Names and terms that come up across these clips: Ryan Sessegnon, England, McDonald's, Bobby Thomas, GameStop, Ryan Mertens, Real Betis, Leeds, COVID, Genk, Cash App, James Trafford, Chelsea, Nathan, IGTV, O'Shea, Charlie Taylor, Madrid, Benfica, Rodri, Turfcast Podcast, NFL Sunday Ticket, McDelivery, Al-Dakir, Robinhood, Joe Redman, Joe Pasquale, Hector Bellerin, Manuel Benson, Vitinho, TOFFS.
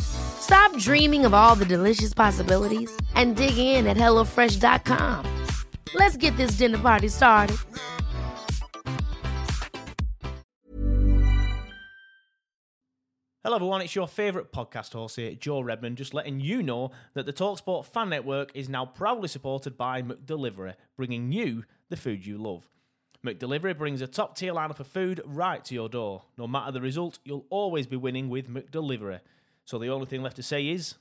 Stop dreaming of all the delicious possibilities and dig in at HelloFresh.com. Let's get this dinner party started. Hello everyone, it's your favourite podcast host here, Joe Redman, just letting you know that the TalkSport Fan Network is now proudly supported by McDelivery, bringing you the food you love. McDelivery brings a top-tier lineup of food right to your door. No matter the result, you'll always be winning with McDelivery. So the only thing left to say is,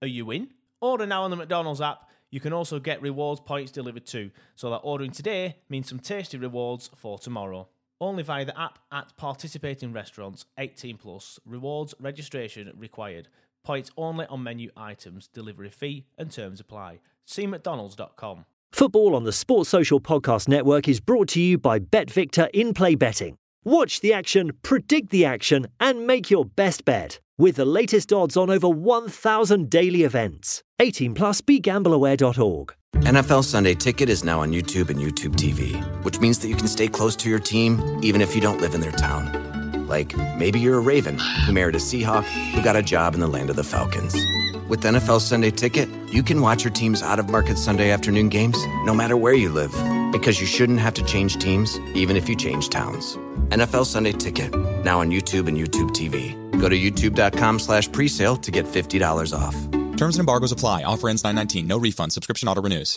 are you in? Order now on the McDonald's app. You can also get rewards points delivered too, so that ordering today means some tasty rewards for tomorrow. Only via the app at participating restaurants, 18+. Rewards registration required. Points only on menu items, delivery fee and terms apply. See mcdonalds.com. Football on the Sports Social Podcast Network is brought to you by BetVictor in-play betting. Watch the action, predict the action, and make your best bet with the latest odds on over 1,000 daily events. 18+, begambleaware.org. NFL Sunday Ticket is now on YouTube and YouTube TV, which means that you can stay close to your team even if you don't live in their town. Like, maybe you're a Raven who married a Seahawk who got a job in the land of the Falcons. With NFL Sunday Ticket, you can watch your team's out-of-market Sunday afternoon games no matter where you live, because you shouldn't have to change teams even if you change towns. NFL Sunday Ticket, now on YouTube and YouTube TV. Go to youtube.com/presale to get $50 off. Terms and embargoes apply. Offer ends 9/19. No refund. Subscription auto renews.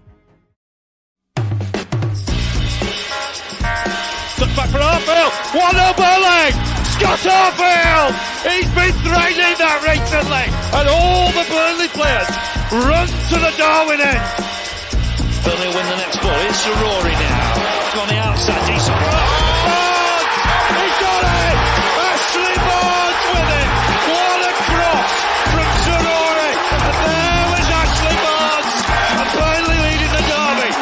Back for Arfield, one overleg, Scott Arfield, he's been training that recently, and all the Burnley players run to the Darwin end. Burnley win the next ball, it's to Rory now, it's on the outside, decent run, Barnes, he got it, Ashley Barnes with it, what a cross from Rory, and there was Ashley Barnes, and Burnley leading the derby.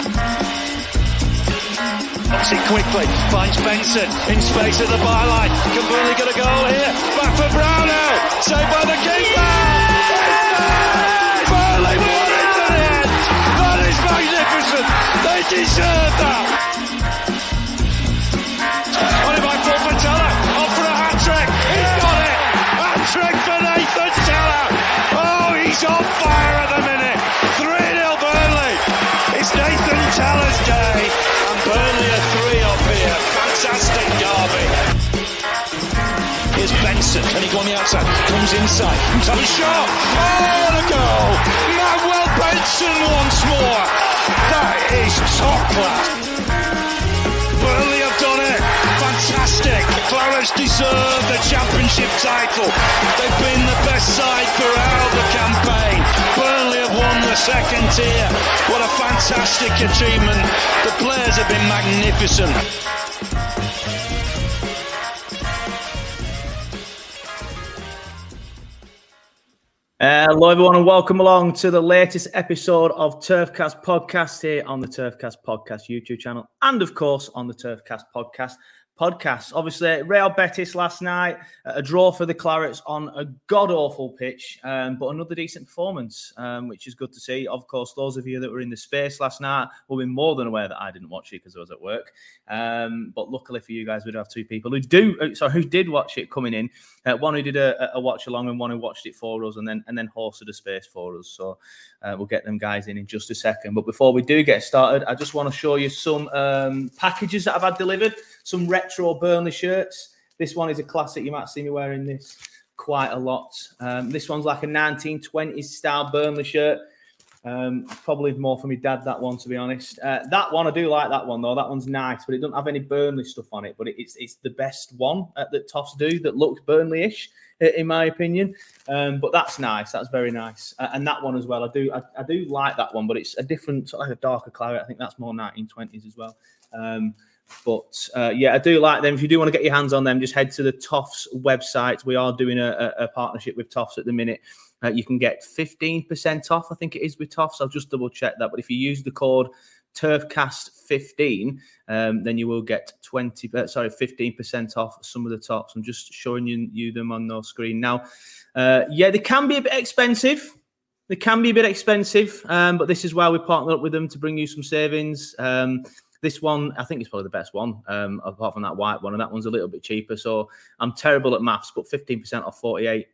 It quickly, finds Benson in space at the byline, can Burnley get a goal here, back for Brownhill, saved by the keeper, Burnley won it to the end, that is magnificent, they deserve that. On it by Fulton Teller, on for a hat-trick, he's got it, hat-trick for Nathan Teller, oh he's on fire at the minute, 3-0 Burnley, it's Nathan Teller's day. Burnley a three up here, fantastic derby. Here's Benson, can he go on the outside, comes inside, comes up a shot, oh what a goal, Manuel Benson once more, that is top class. Burnley have done it, fantastic, Clarence deserved the championship title, they've been the best side throughout the campaign, Burnley have won the second tier, what a fantastic achievement, the players have been magnificent. Hello everyone and welcome along to the latest episode of Turfcast Podcast here on the Turfcast Podcast YouTube channel and of course on the Turfcast Podcast. Obviously, Real Betis last night, a draw for the Clarets on a god-awful pitch, but another decent performance, which is good to see. Of course, those of you that were in the space last night will be more than aware that I didn't watch it because I was at work. But luckily for you guys, we do have two people who did watch it coming in. One who did a watch-along and one who watched it for us and then hosted a space for us. So we'll get them guys in just a second. But before we do get started, I just want to show you some packages that I've had delivered. Some retro Burnley shirts. This one is a classic. You might see me wearing this quite a lot. This one's like a 1920s style Burnley shirt. Probably more for my dad, that one, to be honest. That one, I do like that one, though. That one's nice, but it doesn't have any Burnley stuff on it. But it's the best one that Toffs do that looks Burnley-ish, in my opinion. But that's nice. That's very nice. And that one as well. I do like that one, but it's a different, sort of like a darker claret. I think that's more 1920s as well. But I do like them. If you do want to get your hands on them, just head to the Toffs website. We are doing a partnership with Toffs at the minute. You can get 15% off, I think it is, with Toffs. I'll just double check that. But if you use the code TurfCast15, then you will get 15% off some of the Toffs. I'm just showing you them on the screen now. They can be a bit expensive. But this is why we partnered up with them, to bring you some savings. This one, I think, is probably the best one, apart from that white one, and that one's a little bit cheaper. So I'm terrible at maths, but 15% off 48,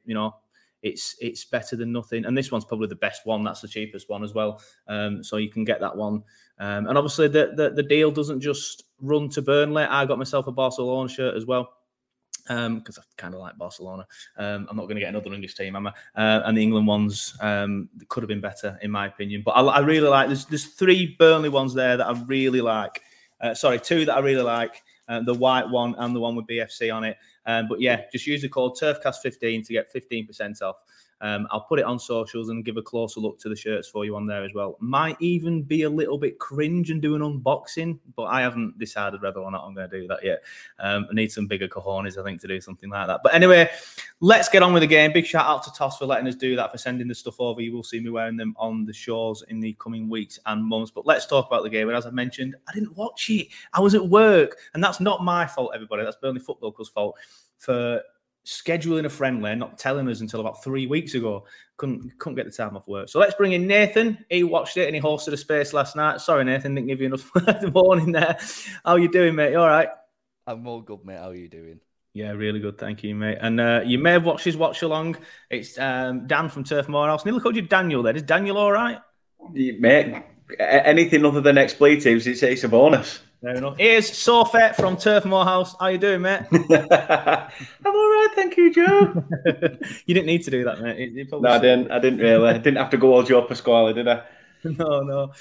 it's better than nothing. And this one's probably the best one. That's the cheapest one as well. So you can get that one. And obviously, the deal doesn't just run to Burnley. I got myself a Barcelona shirt as well, because I kind of like Barcelona. I'm not going to get another English team, am I? And the England ones could have been better, in my opinion. But I really like, there's three Burnley ones there that I really like. Two that I really like, the white one and the one with BFC on it. Just use the code TurfCast15 to get 15% off. I'll put it on socials and give a closer look to the shirts for you on there as well. Might even be a little bit cringe and do an unboxing, but I haven't decided whether or not I'm going to do that yet. I need some bigger cojones, I think, to do something like that. But anyway, let's get on with the game. Big shout out to Toffs for letting us do that, for sending the stuff over. You will see me wearing them on the shores in the coming weeks and months. But let's talk about the game. And as I mentioned, I didn't watch it. I was at work, and that's not my fault, everybody. That's Burnley Football Club's fault for scheduling a friendly and not telling us until about 3 weeks ago. Couldn't get the time off work. So let's bring in Nathan. He watched it and he hosted a space last night. Sorry, Nathan, didn't give you enough warning there. How you doing, mate? You all right? I'm all good, mate. How are you doing? Yeah, really good. Thank you, mate. And you may have watched his watch along. It's Dan from Turf Morehouse. Nearly called you Daniel there. Is Daniel all right? Yeah, mate, anything other than expletives, it's a bonus. Fair enough. Here's Sofet from Turf Morehouse. How you doing, mate? I'm all right, thank you, Joe. You didn't need to do that, mate. No, I didn't really. I didn't have to go all Joe Pasquale, did I? No.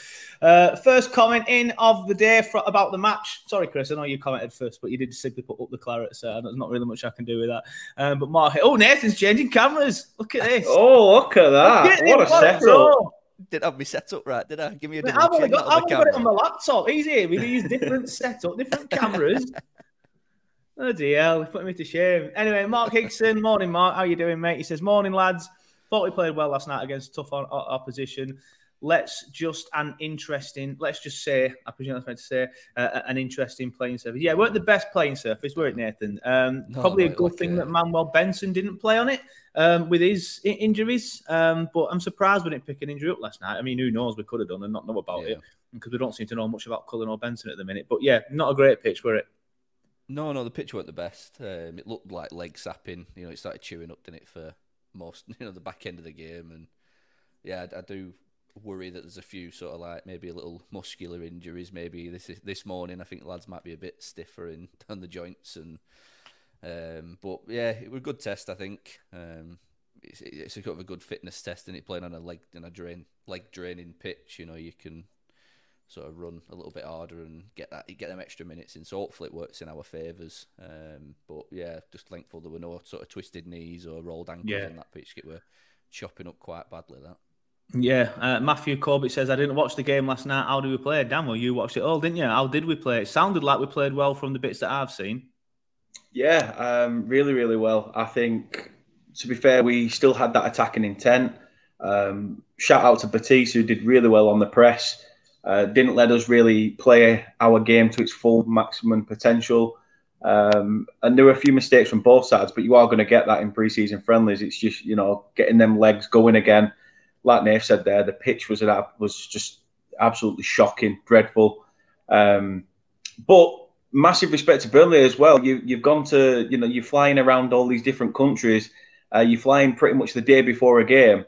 First comment in of the day about the match. Sorry, Chris, I know you commented first, but you did simply put up the claret, so there's not really much I can do with that. But Mark, Nathan's changing cameras. Look at this. Oh, look at that. What a setup. Didn't have me set up right, did I? Give me a different camera. I've got it on my laptop. He's here. We use different setup, different cameras. Oh, dear hell. Put me to shame. Anyway, Mark Higson. Morning, Mark. How you doing, mate? He says, morning, lads. Thought we played well last night against tough opposition. An interesting playing surface. Yeah, weren't the best playing surface, were it, Nathan? Probably a good thing that Manuel Benson didn't play on it with his injuries. But I'm surprised we didn't pick an injury up last night. I mean, who knows? We could have done and not know about it, because we don't seem to know much about Cullen or Benson at the minute. But yeah, not a great pitch, were it? No, the pitch weren't the best. It looked like leg sapping. It started chewing up, didn't it, for most, the back end of the game. And yeah, I do worry that there's a few sort of like maybe a little muscular injuries. Maybe this morning, I think lads might be a bit stiffer on the joints. And but yeah, it was a good test, I think. It's a kind of a good fitness test, and it playing on a leg draining pitch. You can sort of run a little bit harder and get them extra minutes in. So hopefully it works in our favours. But yeah, just thankful there were no sort of twisted knees or rolled ankles on that pitch. It were chopping up quite badly, that. Yeah, Matthew Corbett says, I didn't watch the game last night. How do we play? Dan, well, you watched it all, didn't you? How did we play? It sounded like we played well from the bits that I've seen. Yeah, really, really well. I think, to be fair, we still had that attacking intent. Shout out to Batiste, who did really well on the press. Didn't let us really play our game to its full maximum potential. And there were a few mistakes from both sides, but you are going to get that in pre-season friendlies. It's just, getting them legs going again. Like Nath said there, the pitch was just absolutely shocking, dreadful. But massive respect to Burnley as well. You've gone to, you're flying around all these different countries. You're flying pretty much the day before a game.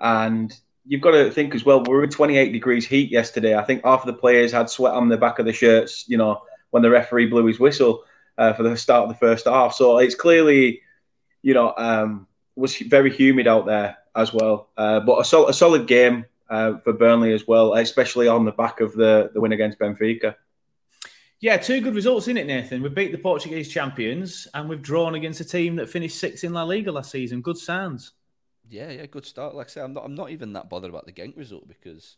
And you've got to think as well, we were in 28 degrees heat yesterday. I think half of the players had sweat on the back of the shirts, when the referee blew his whistle for the start of the first half. So it's clearly... you know, was very humid out there as well. But a solid game for Burnley as well, especially on the back of the win against Benfica. Yeah, two good results in it, Nathan. We beat the Portuguese champions and we've drawn against a team that finished sixth in La Liga last season. Good signs. Yeah, good start. Like I say, I'm not even that bothered about the Genk result because,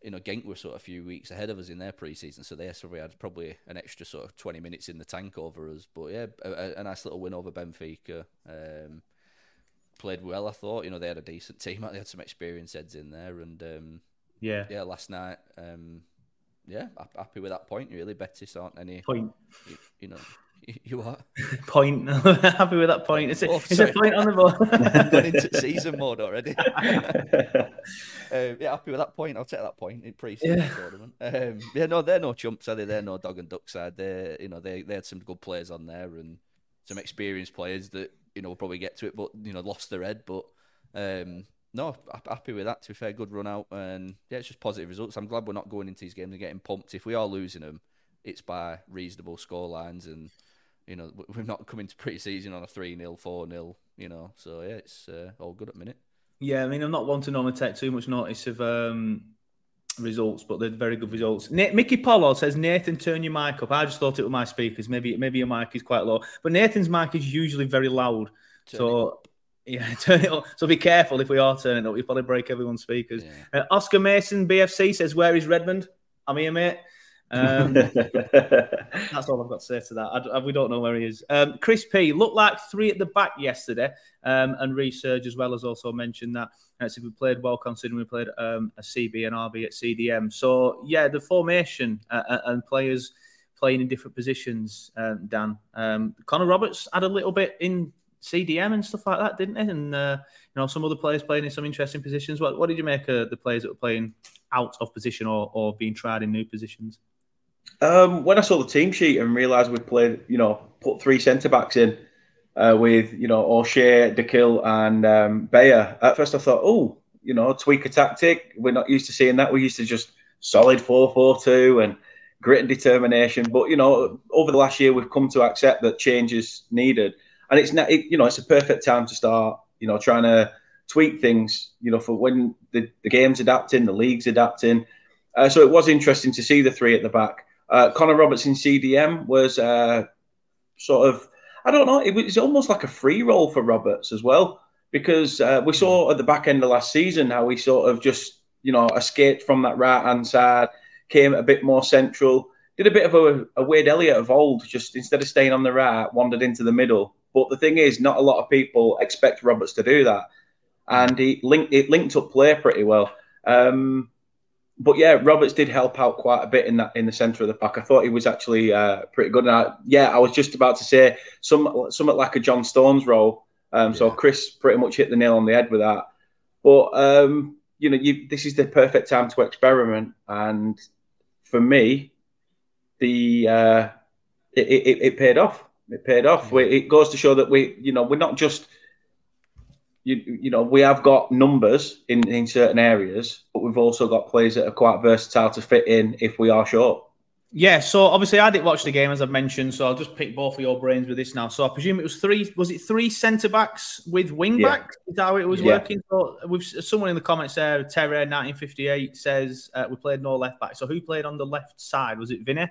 you know, Genk were sort of a few weeks ahead of us in their pre-season, so they had probably an extra sort of 20 minutes in the tank over us. But yeah, a nice little win over Benfica. Played well, I thought. You know, they had a decent team. They had some experienced heads in there, and yeah, last night. Yeah, happy with that point, really. Betis aren't any... Point. You know, you are. Point. Happy with that point. It's a point on the board. I've gone into season mode already. Yeah, happy with that point. I'll take that point in pre-season tournament. Yeah, no, they're no chumps, are they? They're no dog and duck side. They had some good players on there and some experienced players that, you know, will probably get to it, but, you know, lost their head. But, no, happy with that, to be fair. Good run out. And yeah, it's just positive results. I'm glad we're not going into these games and getting pumped. If we are losing them, it's by reasonable score lines. And, you know, we're not coming to pre-season on a 3-0, 4-0, you know. So, yeah, it's all good at the minute. Yeah, I mean, I'm not one to normally take too much notice of results, but they're very good results. Mickey Pollard says, Nathan, turn your mic up. I just thought it was my speakers. Maybe your mic is quite low. But Nathan's mic is usually very loud. Yeah, turn it up. So be careful if we are turning up. You'll probably break everyone's speakers. Yeah. Oscar Mason, BFC, says, where is Redmond? I'm here, mate. That's all I've got to say to that. We don't know where he is. Chris P, looked like three at the back yesterday. And Resurge as well has also mentioned that. So we played well, considering we played a CB and RB at CDM. So, yeah, the formation and players playing in different positions, Dan. Connor Roberts had a little bit in... CDM and stuff like that, didn't it? And you know, some other players playing in some interesting positions. What did you make of the players that were playing out of position or being tried in new positions? When I saw the team sheet and realised we'd played, you know, put three centre backs in with, you know, O'Shea, Dekill and Bayer. At first, I thought, oh, you know, tweak a tactic. We're not used to seeing that. We're used to just solid 4-4-2 and grit and determination. But you know, over the last year, we've come to accept that change is needed. And it's not, you know, it's a perfect time to start, you know, trying to tweak things, you know, for when the game's adapting, the league's adapting. So it was interesting to see the three at the back. Connor Roberts in CDM was sort of, I don't know, it was almost like a free roll for Roberts as well, because we saw at the back end of last season how he sort of just, you know, escaped from that right-hand side, came a bit more central, did a bit of a Wade Elliott of old, just instead of staying on the right, wandered into the middle. But the thing is, not a lot of people expect Roberts to do that. And it linked up play pretty well. But yeah, Roberts did help out quite a bit in the centre of the pack. I thought he was actually pretty good. And I was just about to say somewhat like a John Stones role. So Chris pretty much hit the nail on the head with that. But, you know, this is the perfect time to experiment. And for me, it paid off. It paid off. It goes to show that we're not just, we have got numbers in certain areas, but we've also got players that are quite versatile to fit in if we are short. Yeah, so obviously I didn't watch the game, as I've mentioned, so I'll just pick both of your brains with this now. So I presume it was three centre-backs with wing-backs? Yeah. Is that how it was working? So someone in the comments there, Terry1958, says we played no left-back. So who played on the left side? Was it Vinny?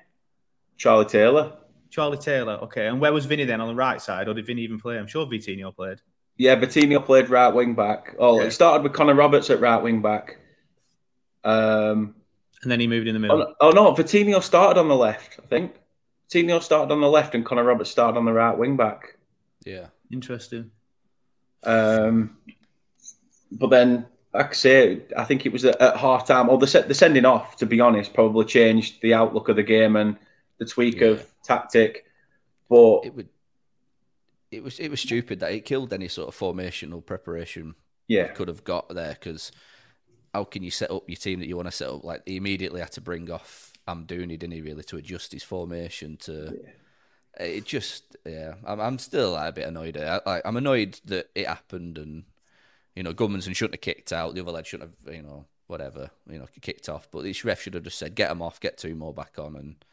Charlie Taylor, okay. And where was Vinny then, on the right side? Or did Vinny even play? I'm sure Vitinho played. Yeah, Vitinho played right wing-back. Oh, yeah. It started with Connor Roberts at right wing-back. And then he moved in the middle. Oh, no, Vitinho started on the left, I think. Vitinho started on the left and Connor Roberts started on the right wing-back. Yeah. Interesting. But then, like I say, I think it was at half-time, or the sending off, to be honest, probably changed the outlook of the game and the tweak of tactic, but it was stupid that it killed any sort of formational preparation. Yeah, could have got there, because how can you set up your team that you want to set up? Like, he immediately had to bring off Amdouni, didn't he? Really, to adjust his formation to it. Just I'm still a bit annoyed. I'm annoyed that it happened, and you know, Gummanson shouldn't have kicked out. The other lad shouldn't have, you know, whatever, you know, kicked off. But this ref should have just said, get him off, get two more back on, and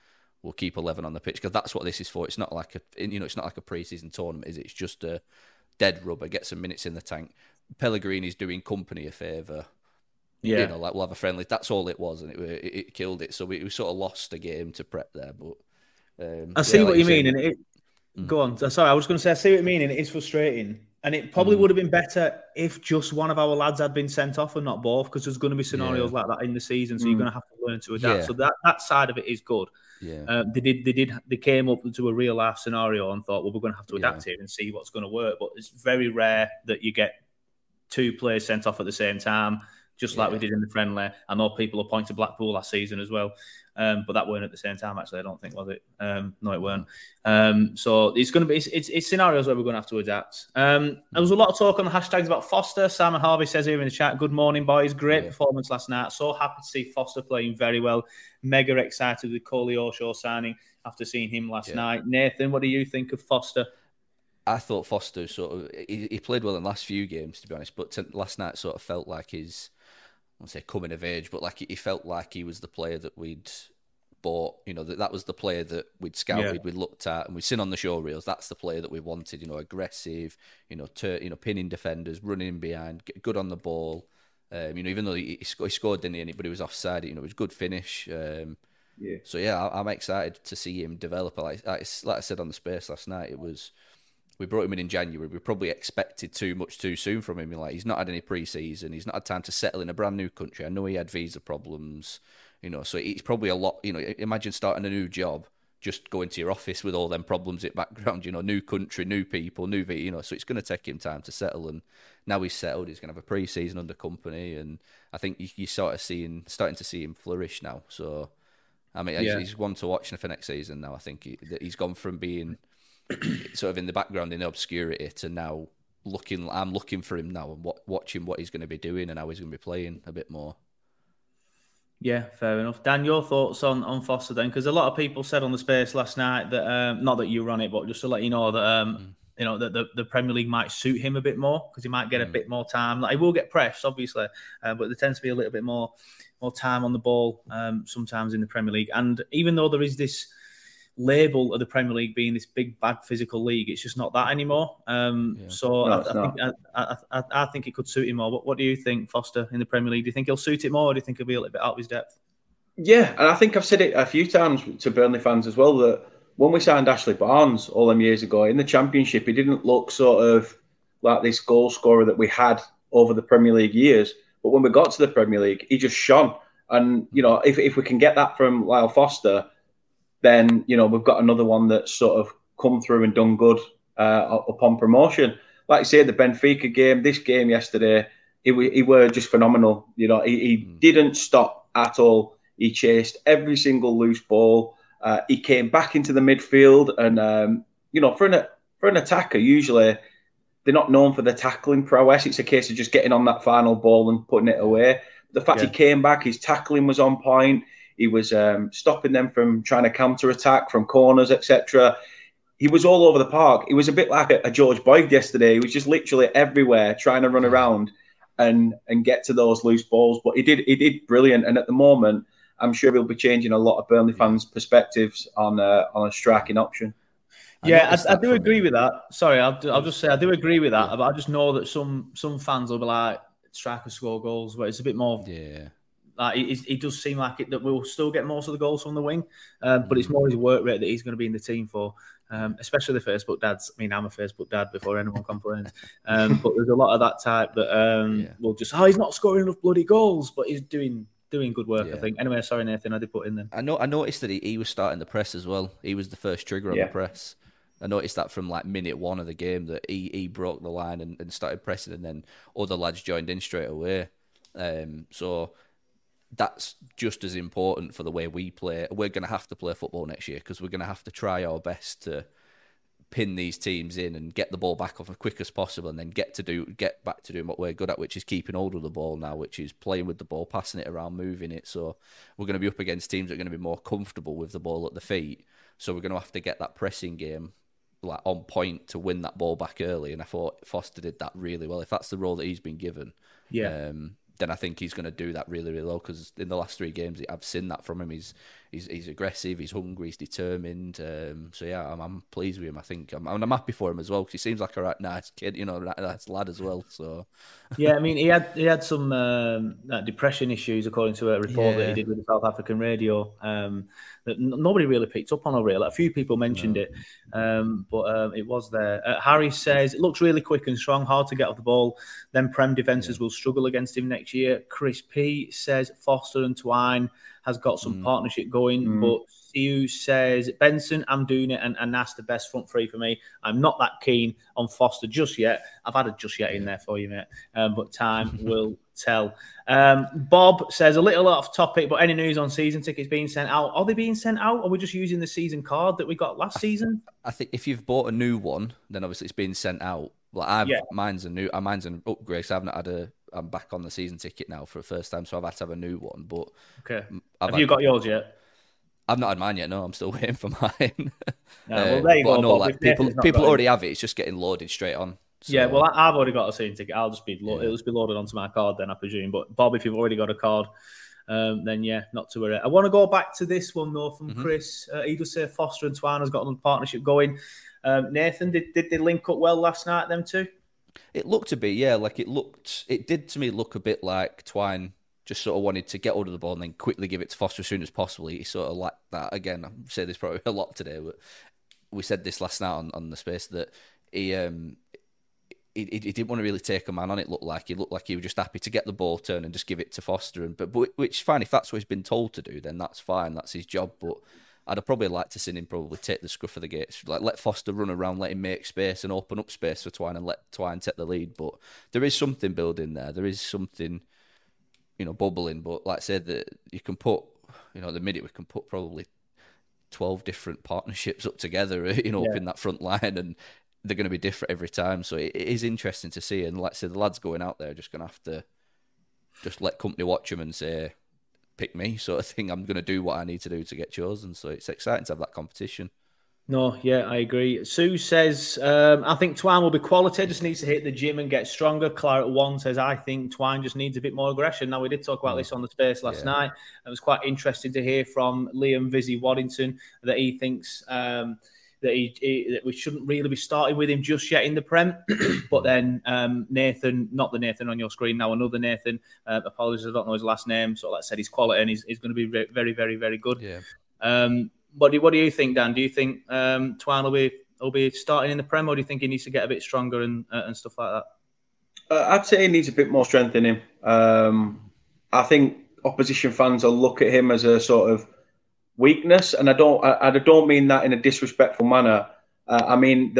we'll keep 11 on the pitch, because that's what this is for. It's not like a pre-season tournament, is it? It's just a dead rubber, get some minutes in the tank. Pellegrini's doing company a favour. Yeah. You know, like, we'll have a friendly. That's all it was, and it killed it. So we sort of lost a game to prep there. But I see what you mean. And go on. Sorry, I was going to say, I see what you mean, and it is frustrating. And it probably would have been better if just one of our lads had been sent off and not both, because there's going to be scenarios like that in the season. So you're going to have to learn to adapt. Yeah. So that side of it is good. Yeah. They came up to a real life scenario and thought, well, we're going to have to adapt here and see what's going to work. But it's very rare that you get two players sent off at the same time. Just like we did in the friendly. I know people appointed to Blackpool last season as well, but that weren't at the same time, actually, I don't think, was it? No, it weren't. So it's going to be it's scenarios where we're going to have to adapt. There was a lot of talk on the hashtags about Foster. Simon Harvey says here in the chat, good morning, boys. Great performance last night. So happy to see Foster playing very well. Mega excited with Coley O'Shea signing after seeing him last night. Nathan, what do you think of Foster? I thought Foster sort of... He played well in the last few games, to be honest, but last night sort of felt like his... I won't say coming of age, but like he felt like he was the player that we'd bought, you know, that was the player that we'd scouted, we'd looked at, and we'd seen on the show reels. That's the player that we wanted, you know, aggressive, you know, pinning defenders, running behind, good on the ball. You know, even though he scored, didn't he? But he was offside, you know, it was a good finish. So, I'm excited to see him develop. Like I said on the space last night, it was... We brought him in January. We probably expected too much too soon from him. Like, he's not had any pre-season. He's not had time to settle in a brand new country. I know he had visa problems, you know, so it's probably a lot, you know, imagine starting a new job, just going to your office with all them problems in background, you know, new country, new people, new, you know, so it's going to take him time to settle. And now he's settled, he's going to have a pre-season under company. And I think you're sort of starting to see him flourish now. So, I mean, he's one to watch for next season now. I think he's gone from being... sort of in the background in obscurity to now I'm looking for him now and watching what he's going to be doing and how he's going to be playing a bit more. Yeah, fair enough. Dan, your thoughts on Foster then? Because a lot of people said on the space last night that, not that you were on it, but just to let you know that, you know, that the Premier League might suit him a bit more because he might get a bit more time. Like, he will get pressed, obviously, but there tends to be a little bit more time on the ball sometimes in the Premier League. And even though there is this label of the Premier League being this big bad physical league, it's just not that anymore. So no, I think it could suit him more. What do you think, Foster, in the Premier League? Do you think he'll suit it more, or do you think he'll be a little bit out of his depth? Yeah, and I think I've said it a few times to Burnley fans as well that when we signed Ashley Barnes all them years ago in the Championship, he didn't look sort of like this goal scorer that we had over the Premier League years. But when we got to the Premier League, he just shone. And you know, if we can get that from Lyle Foster, then, you know, we've got another one that's sort of come through and done good upon promotion. Like you say, the Benfica game, this game yesterday, he were just phenomenal. You know, he didn't stop at all. He chased every single loose ball. He came back into the midfield and, you know, for an attacker, usually they're not known for the tackling prowess. It's a case of just getting on that final ball and putting it away. The fact he came back, his tackling was on point. He was stopping them from trying to counter-attack from corners, etc. He was all over the park. He was a bit like a George Boyd yesterday. He was just literally everywhere trying to run around and get to those loose balls. But he did brilliant. And at the moment, I'm sure he'll be changing a lot of Burnley fans' perspectives on a striking option. I do agree with that. Sorry, I'll just say I do agree with that. But I just know that some fans will be like, strikers score goals, but it's a bit more... Yeah. Like, he does seem like it that we'll still get most of the goals from the wing, but it's more his work rate that he's going to be in the team for, especially the Facebook dads. I mean, I'm a Facebook dad before anyone complains, but there's a lot of that type that will just, he's not scoring enough bloody goals, but he's doing good work, I think. Anyway, sorry, Nathan, I did put in then. I noticed that he was starting the press as well. He was the first trigger on the press. I noticed that from like minute one of the game that he broke the line and started pressing, and then other lads joined in straight away. So... that's just as important for the way we play. We're going to have to play football next year because we're going to have to try our best to pin these teams in and get the ball back off as quick as possible, and then get back to doing what we're good at, which is keeping hold of the ball now, which is playing with the ball, passing it around, moving it. So we're going to be up against teams that are going to be more comfortable with the ball at the feet. So we're going to have to get that pressing game like on point to win that ball back early. And I thought Foster did that really well. If that's the role that he's been given, then I think he's going to do that really, really well, because in the last three games, I've seen that from him. He's aggressive, he's hungry, he's determined. So yeah, I'm pleased with him. I think I'm happy for him as well, because he seems like a right nice kid, you know, nice lad as well. So yeah, I mean, he had some depression issues, according to a report that he did with the South African radio, that nobody really picked up on or really. Like, a few people mentioned it, but it was there. Harry says, it looks really quick and strong, hard to get off the ball. Then Prem defences will struggle against him next year. Chris P says, Foster and Twine has got some partnership going, but Siu says, Benson, Amdouni and Anas, the best front three for me. I'm not that keen on Foster just yet. I've had a just yet in there for you, mate, but time will tell. Bob says, a little off topic, but any news on season tickets being sent out? Are they being sent out, or are we just using the season card that we got last season? I think if you've bought a new one, then obviously it's being sent out. Like mine's an upgrade, so I've not had a... I'm back on the season ticket now for the first time, so I've had to have a new one. But okay, have you got yours yet? I've not had mine yet. No, I'm still waiting for mine. No, well, there you go. No, like, people already have it. It's just getting loaded straight on. So. Yeah, well, I've already got a season ticket. It'll just be loaded onto my card then, I presume. But Bob, if you've already got a card, then yeah, not to worry. I want to go back to this one though from Chris. He does say Foster and Twan has got a partnership going. Nathan, did they link up well last night? Them two. It looked to be, it did to me look a bit like Twine just sort of wanted to get hold of the ball and then quickly give it to Foster as soon as possible. He sort of liked that. Again, I've said this probably a lot today, but we said this last night on the space that he didn't want to really take a man on. It looked like he was just happy to get the ball turned and just give it to Foster. But which is fine. If that's what he's been told to do, then that's fine. That's his job. But I'd have probably liked to see him probably take the scruff of the gates, like let Foster run around, let him make space and open up space for Twine and let Twine take the lead. But there is something building there. There is something, you know, bubbling. But like I said, that you can put, you know, at the minute we can put probably 12 different partnerships up together, you know, up in that front line, and they're going to be different every time. So it is interesting to see. And like I said, the lads going out there are just going to have to just let company watch them and say, pick me sort of thing. I'm going to do what I need to do to get chosen. So it's exciting to have that competition. No, yeah, I agree. Sue says, I think Twine will be quality. Just needs to hit the gym and get stronger. Claret One says, I think Twine just needs a bit more aggression. Now, we did talk about this on the space last night. It was quite interesting to hear from Liam Vizzy Waddington that he thinks that we shouldn't really be starting with him just yet in the Prem. But then Nathan, not the Nathan on your screen now, another Nathan, apologies, I don't know his last name. So like I said, he's quality and he's going to be very, very, very good. Yeah. What do you think, Dan? Do you think Twine will be starting in the Prem, or do you think he needs to get a bit stronger and stuff like that? I'd say he needs a bit more strength in him. I think opposition fans will look at him as a sort of weakness, and I don't mean that in a disrespectful manner. I mean,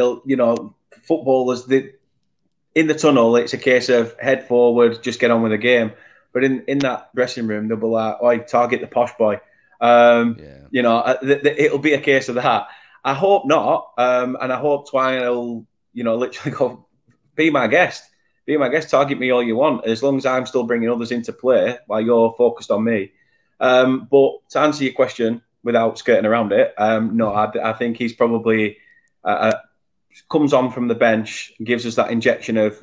footballers, in the tunnel, it's a case of head forward, just get on with the game. But in that dressing room, they'll be like, "Oh, target the posh boy." You know, it'll be a case of that. I hope not, and I hope Twine will, you know, literally go, "Be my guest, target me all you want, as long as I'm still bringing others into play while you're focused on me." But to answer your question without skirting around it, I think he's probably comes on from the bench, gives us that injection of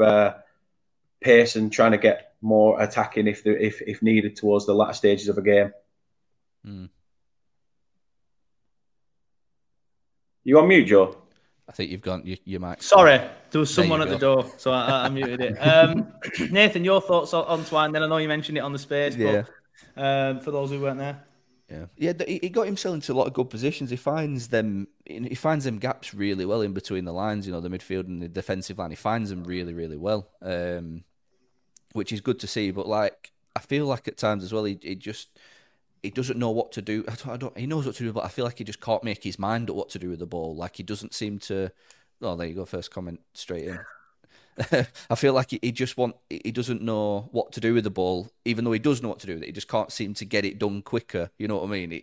pace and trying to get more attacking if needed towards the latter stages of a game. You on mute, Joe? I think you've gone. You might. Sorry, there was someone at the door, so I muted it. Nathan, your thoughts on Twine? Then I know you mentioned it on the space, but... for those who weren't there, he got himself into a lot of good positions. He finds them gaps really well in between the lines, you know, the midfield and the defensive line. He finds them really, really well, which is good to see. But like, I feel like at times as well, he doesn't know what to do. He knows what to do, but I feel like he just can't make his mind up what to do with the ball. Like, he doesn't seem to. Oh, there you go. First comment straight in. I feel like he doesn't know what to do with the ball, even though he does know what to do with it. He just can't seem to get it done quicker. You know what I mean?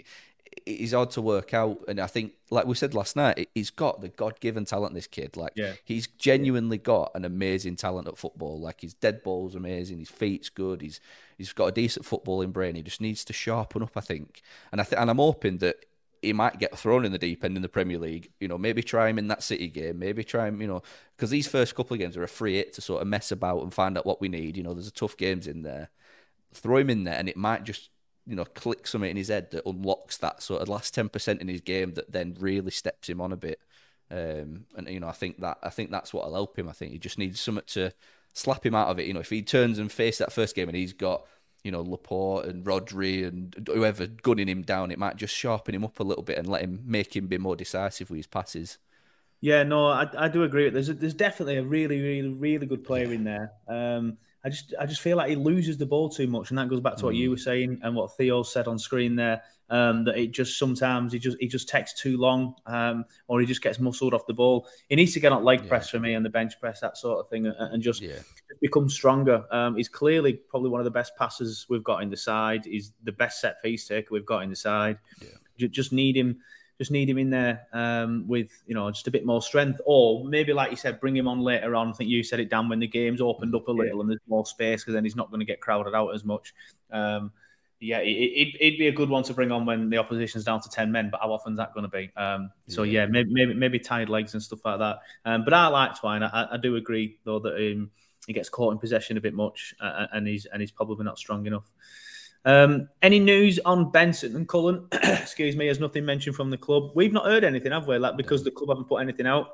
It's hard to work out. And I think, like we said last night, he's got the God-given talent, this kid. Like, he's genuinely got an amazing talent at football. Like, his dead ball's amazing. His feet's good. He's got a decent footballing brain. He just needs to sharpen up, I think. And and I'm hoping that he might get thrown in the deep end in the Premier League. You know, maybe try him in that City game. Maybe try him, you know, because these first couple of games are a free hit to sort of mess about and find out what we need. You know, there's a tough games in there. throw him in there and it might just, you know, click something in his head that unlocks that sort of last 10% in his game that then really steps him on a bit. And, you know, I think that's what will help him. I think he just needs something to slap him out of it. You know, if he turns and faces that first game and he's got, you know, Laporte and Rodri and whoever gunning him down, it might just sharpen him up a little bit and make him be more decisive with his passes. Yeah, no, I do agree. There's definitely a really, really, really good player in there. I just feel like he loses the ball too much, and that goes back to what you were saying and what Theo said on screen there. That it just sometimes he just takes too long, or he just gets muscled off the ball. He needs to get on leg press for me and the bench press, that sort of thing, and just become stronger. He's clearly probably one of the best passers we've got in the side. He's the best set piece taker we've got in the side. Yeah. Just need him in there with, you know, just a bit more strength, or maybe like you said, bring him on later on. I think you said it, Dan, when the game's opened up a little and there's more space, because then he's not going to get crowded out as much. It'd be a good one to bring on when the opposition's down to 10 men, but how often is that going to be? Maybe tired legs and stuff like that. But I like Twine. I do agree though that he gets caught in possession a bit much, and he's probably not strong enough. Any news on Benson and Cullen? Excuse me, there's nothing mentioned from the club. We've not heard anything, have we? Like, because the club haven't put anything out.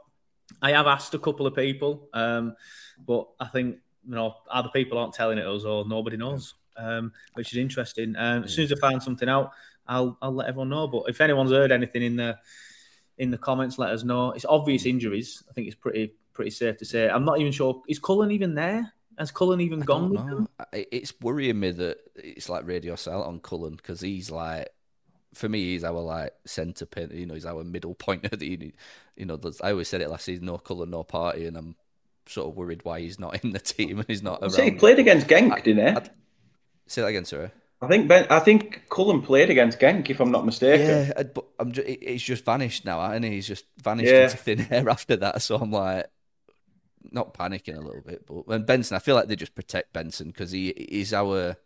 I have asked a couple of people, but I think, you know, either people aren't telling it us or nobody knows, which is interesting. As soon as I find something out, I'll let everyone know. But if anyone's heard anything in the comments, let us know. It's obvious injuries. I think it's pretty safe to say. I'm not even sure. Is Cullen even there? Has Cullen even gone with them? It's worrying me that it's like radio silent on Cullen, because he's like, for me, he's our like centre pin. You know, he's our middle pointer. That you know, I always said it last season: no Cullen, no party. And I'm sort of worried why he's not in the team and he's not around. See, he played against Genk, didn't he? Say that again, sorry. I think Cullen played against Genk, if I'm not mistaken. Yeah, but he's just vanished now, hasn't he? He's just vanished into thin air after that. So I'm like, not panicking a little bit, but when Benson, I feel like they just protect Benson because he's our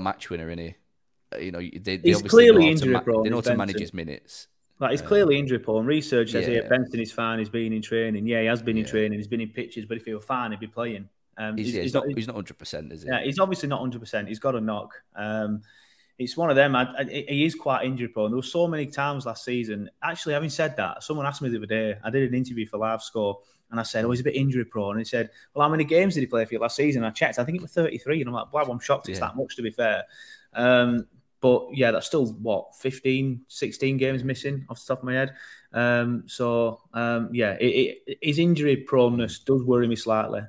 match winner, isn't he? You know, they obviously clearly injury prone. They know to manage his minutes. Like, he's clearly injury prone. Research says here Benson is fine. He's been in training. Yeah, he has been in training. He's been in pitches, but if he were fine, he'd be playing. He's not 100%, is he? Yeah, he's obviously not 100%. He's got a knock. It's one of them. He is quite injury prone. There were so many times last season. Actually, having said that, someone asked me the other day. I did an interview for Live Score. And I said, oh, he's a bit injury prone. And he said, well, how many games did he play for you last season? And I checked. I think it was 33. And I'm like, wow, I'm shocked it's that much, to be fair. But, yeah, that's still, what, 15, 16 games missing off the top of my head. His injury proneness does worry me slightly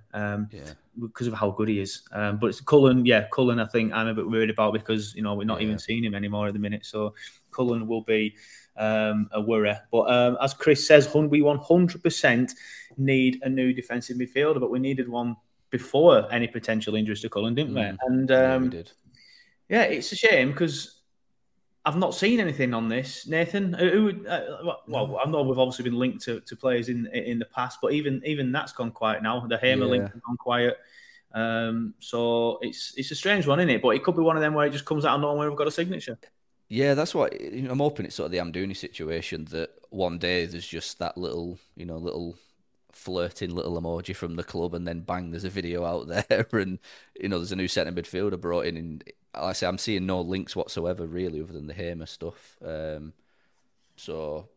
because of how good he is. But it's Cullen, I think I'm a bit worried about because, you know, we're not even seeing him anymore at the minute. So Cullen will be a worry. But as Chris says, we 100% need a new defensive midfielder, but we needed one before any potential injuries to Cullen, didn't we? And we did. Yeah, it's a shame because I've not seen anything on this. Nathan, I know we've obviously been linked to players in the past, but even that's gone quiet now. The Hamer link has gone quiet. So it's a strange one, isn't it? But it could be one of them where it just comes out of nowhere. We've got a signature. Yeah, that's what I'm hoping. It's sort of the Amdouni situation that one day there's just that little flirting little emoji from the club, and then bang, there's a video out there, and you know there's a new centre midfielder brought in. And like I say, I'm seeing no links whatsoever really, other than the Hamer stuff. So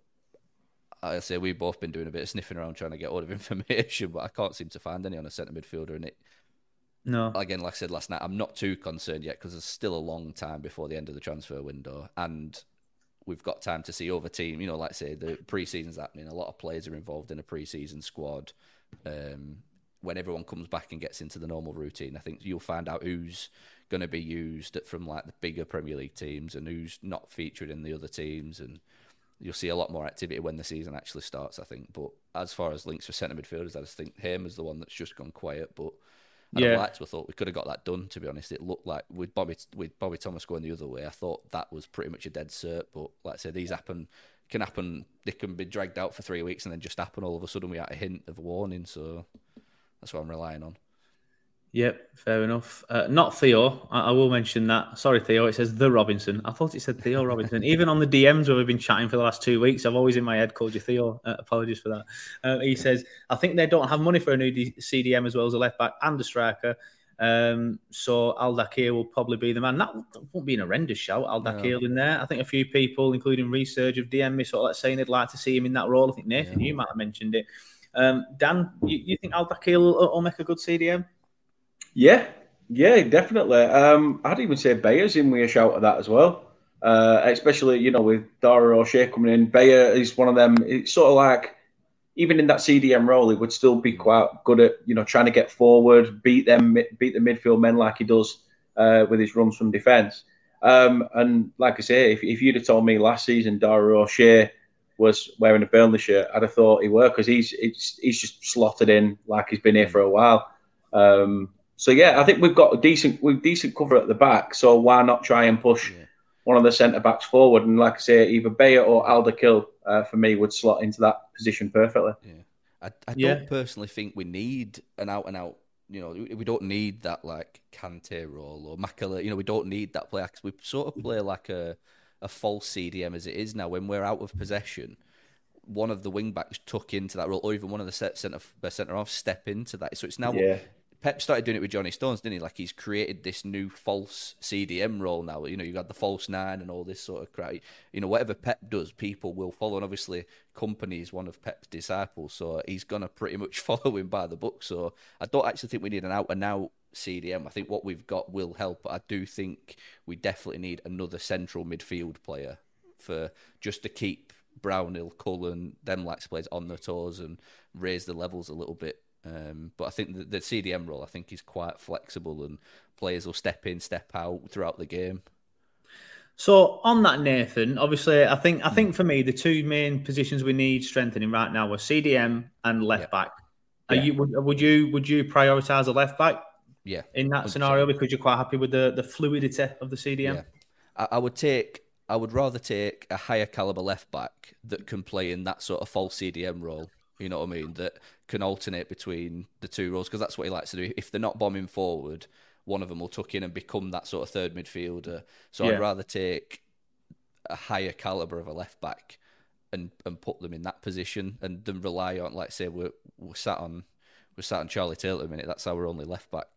like I say, we've both been doing a bit of sniffing around trying to get all of information, but I can't seem to find any on a centre midfielder. And it, no, again, like I said last night, I'm not too concerned yet because there's still a long time before the end of the transfer window, and we've got time to see other team. You know, like I say, the pre-season's happening. A lot of players are involved in a pre-season squad. When everyone comes back and gets into the normal routine, I think you'll find out who's going to be used from like the bigger Premier League teams and who's not featured in the other teams. And you'll see a lot more activity when the season actually starts, I think. But as far as links for centre midfielders, I just think Hamer's the one that's just gone quiet. But I'd like to have thought we could have got that done, to be honest. It looked like with Bobby Thomas going the other way, I thought that was pretty much a dead cert. But like I say, these can happen. They can be dragged out for 3 weeks and then just happen all of a sudden without a hint of a warning. So that's what I'm relying on. Yep, fair enough. Not Theo. I will mention that. Sorry, Theo. It says the Robinson. I thought it said Theo Robinson. Even on the DMs where we've been chatting for the last 2 weeks, I've always in my head called you Theo. Apologies for that. He says, I think they don't have money for a new CDM as well as a left back and a striker. So Al-Dakir will probably be the man. That won't be an horrendous shout, Al-Dakir in there. I think a few people, including Resurge, have DM'd me sort of saying they'd like to see him in that role. I think, Nathan, you might have mentioned it. Dan, you think Al-Dakir will make a good CDM? Yeah, definitely. I'd even say Bayer's in with a shout at that as well. Especially, with Dara O'Shea coming in. Bayer is one of them. It's sort of like, even in that CDM role, he would still be quite good at, trying to get forward, beat the midfield men like he does with his runs from defence. And like I say, if you'd have told me last season Dara O'Shea was wearing a Burnley shirt, I'd have thought he were, because he's just slotted in like he's been here for a while. So yeah, I think we've got decent cover at the back. So why not try and push one of the centre backs forward? And like I say, either Bayer or Al-Dakir for me would slot into that position perfectly. Yeah, I don't personally think we need an out and out. We don't need that like Kante role or Makélélé. We don't need that player, because we sort of play like a false CDM as it is now. When we're out of possession, one of the wing backs tuck into that role, or even one of the centre half step into that. So it's now. Yeah. Pep started doing it with Johnny Stones, didn't he? Like, he's created this new false CDM role now. You got the false nine and all this sort of crap. Whatever Pep does, people will follow. And obviously, Company is one of Pep's disciples, so he's going to pretty much follow him by the book. So I don't actually think we need an out-and-out CDM. I think what we've got will help. But I do think we definitely need another central midfield player for just to keep Brownhill, Cullen, them likes players on their toes and raise the levels a little bit. But I think the CDM role, I think, is quite flexible, and players will step in, step out throughout the game. So on that, Nathan, obviously, I think for me, the two main positions we need strengthening right now are CDM and left back. Would you prioritise a left back? Yeah, in that 100%. Scenario, because you're quite happy with the fluidity of the CDM. Yeah. I would rather take a higher caliber left back that can play in that sort of false CDM role. You know what I mean? That can alternate between the two roles, because that's what he likes to do. If they're not bombing forward, one of them will tuck in and become that sort of third midfielder. So I'd rather take a higher calibre of a left back and put them in that position, and then rely on, like, say, we're sat on Charlie Taylor at the minute. That's our only left back.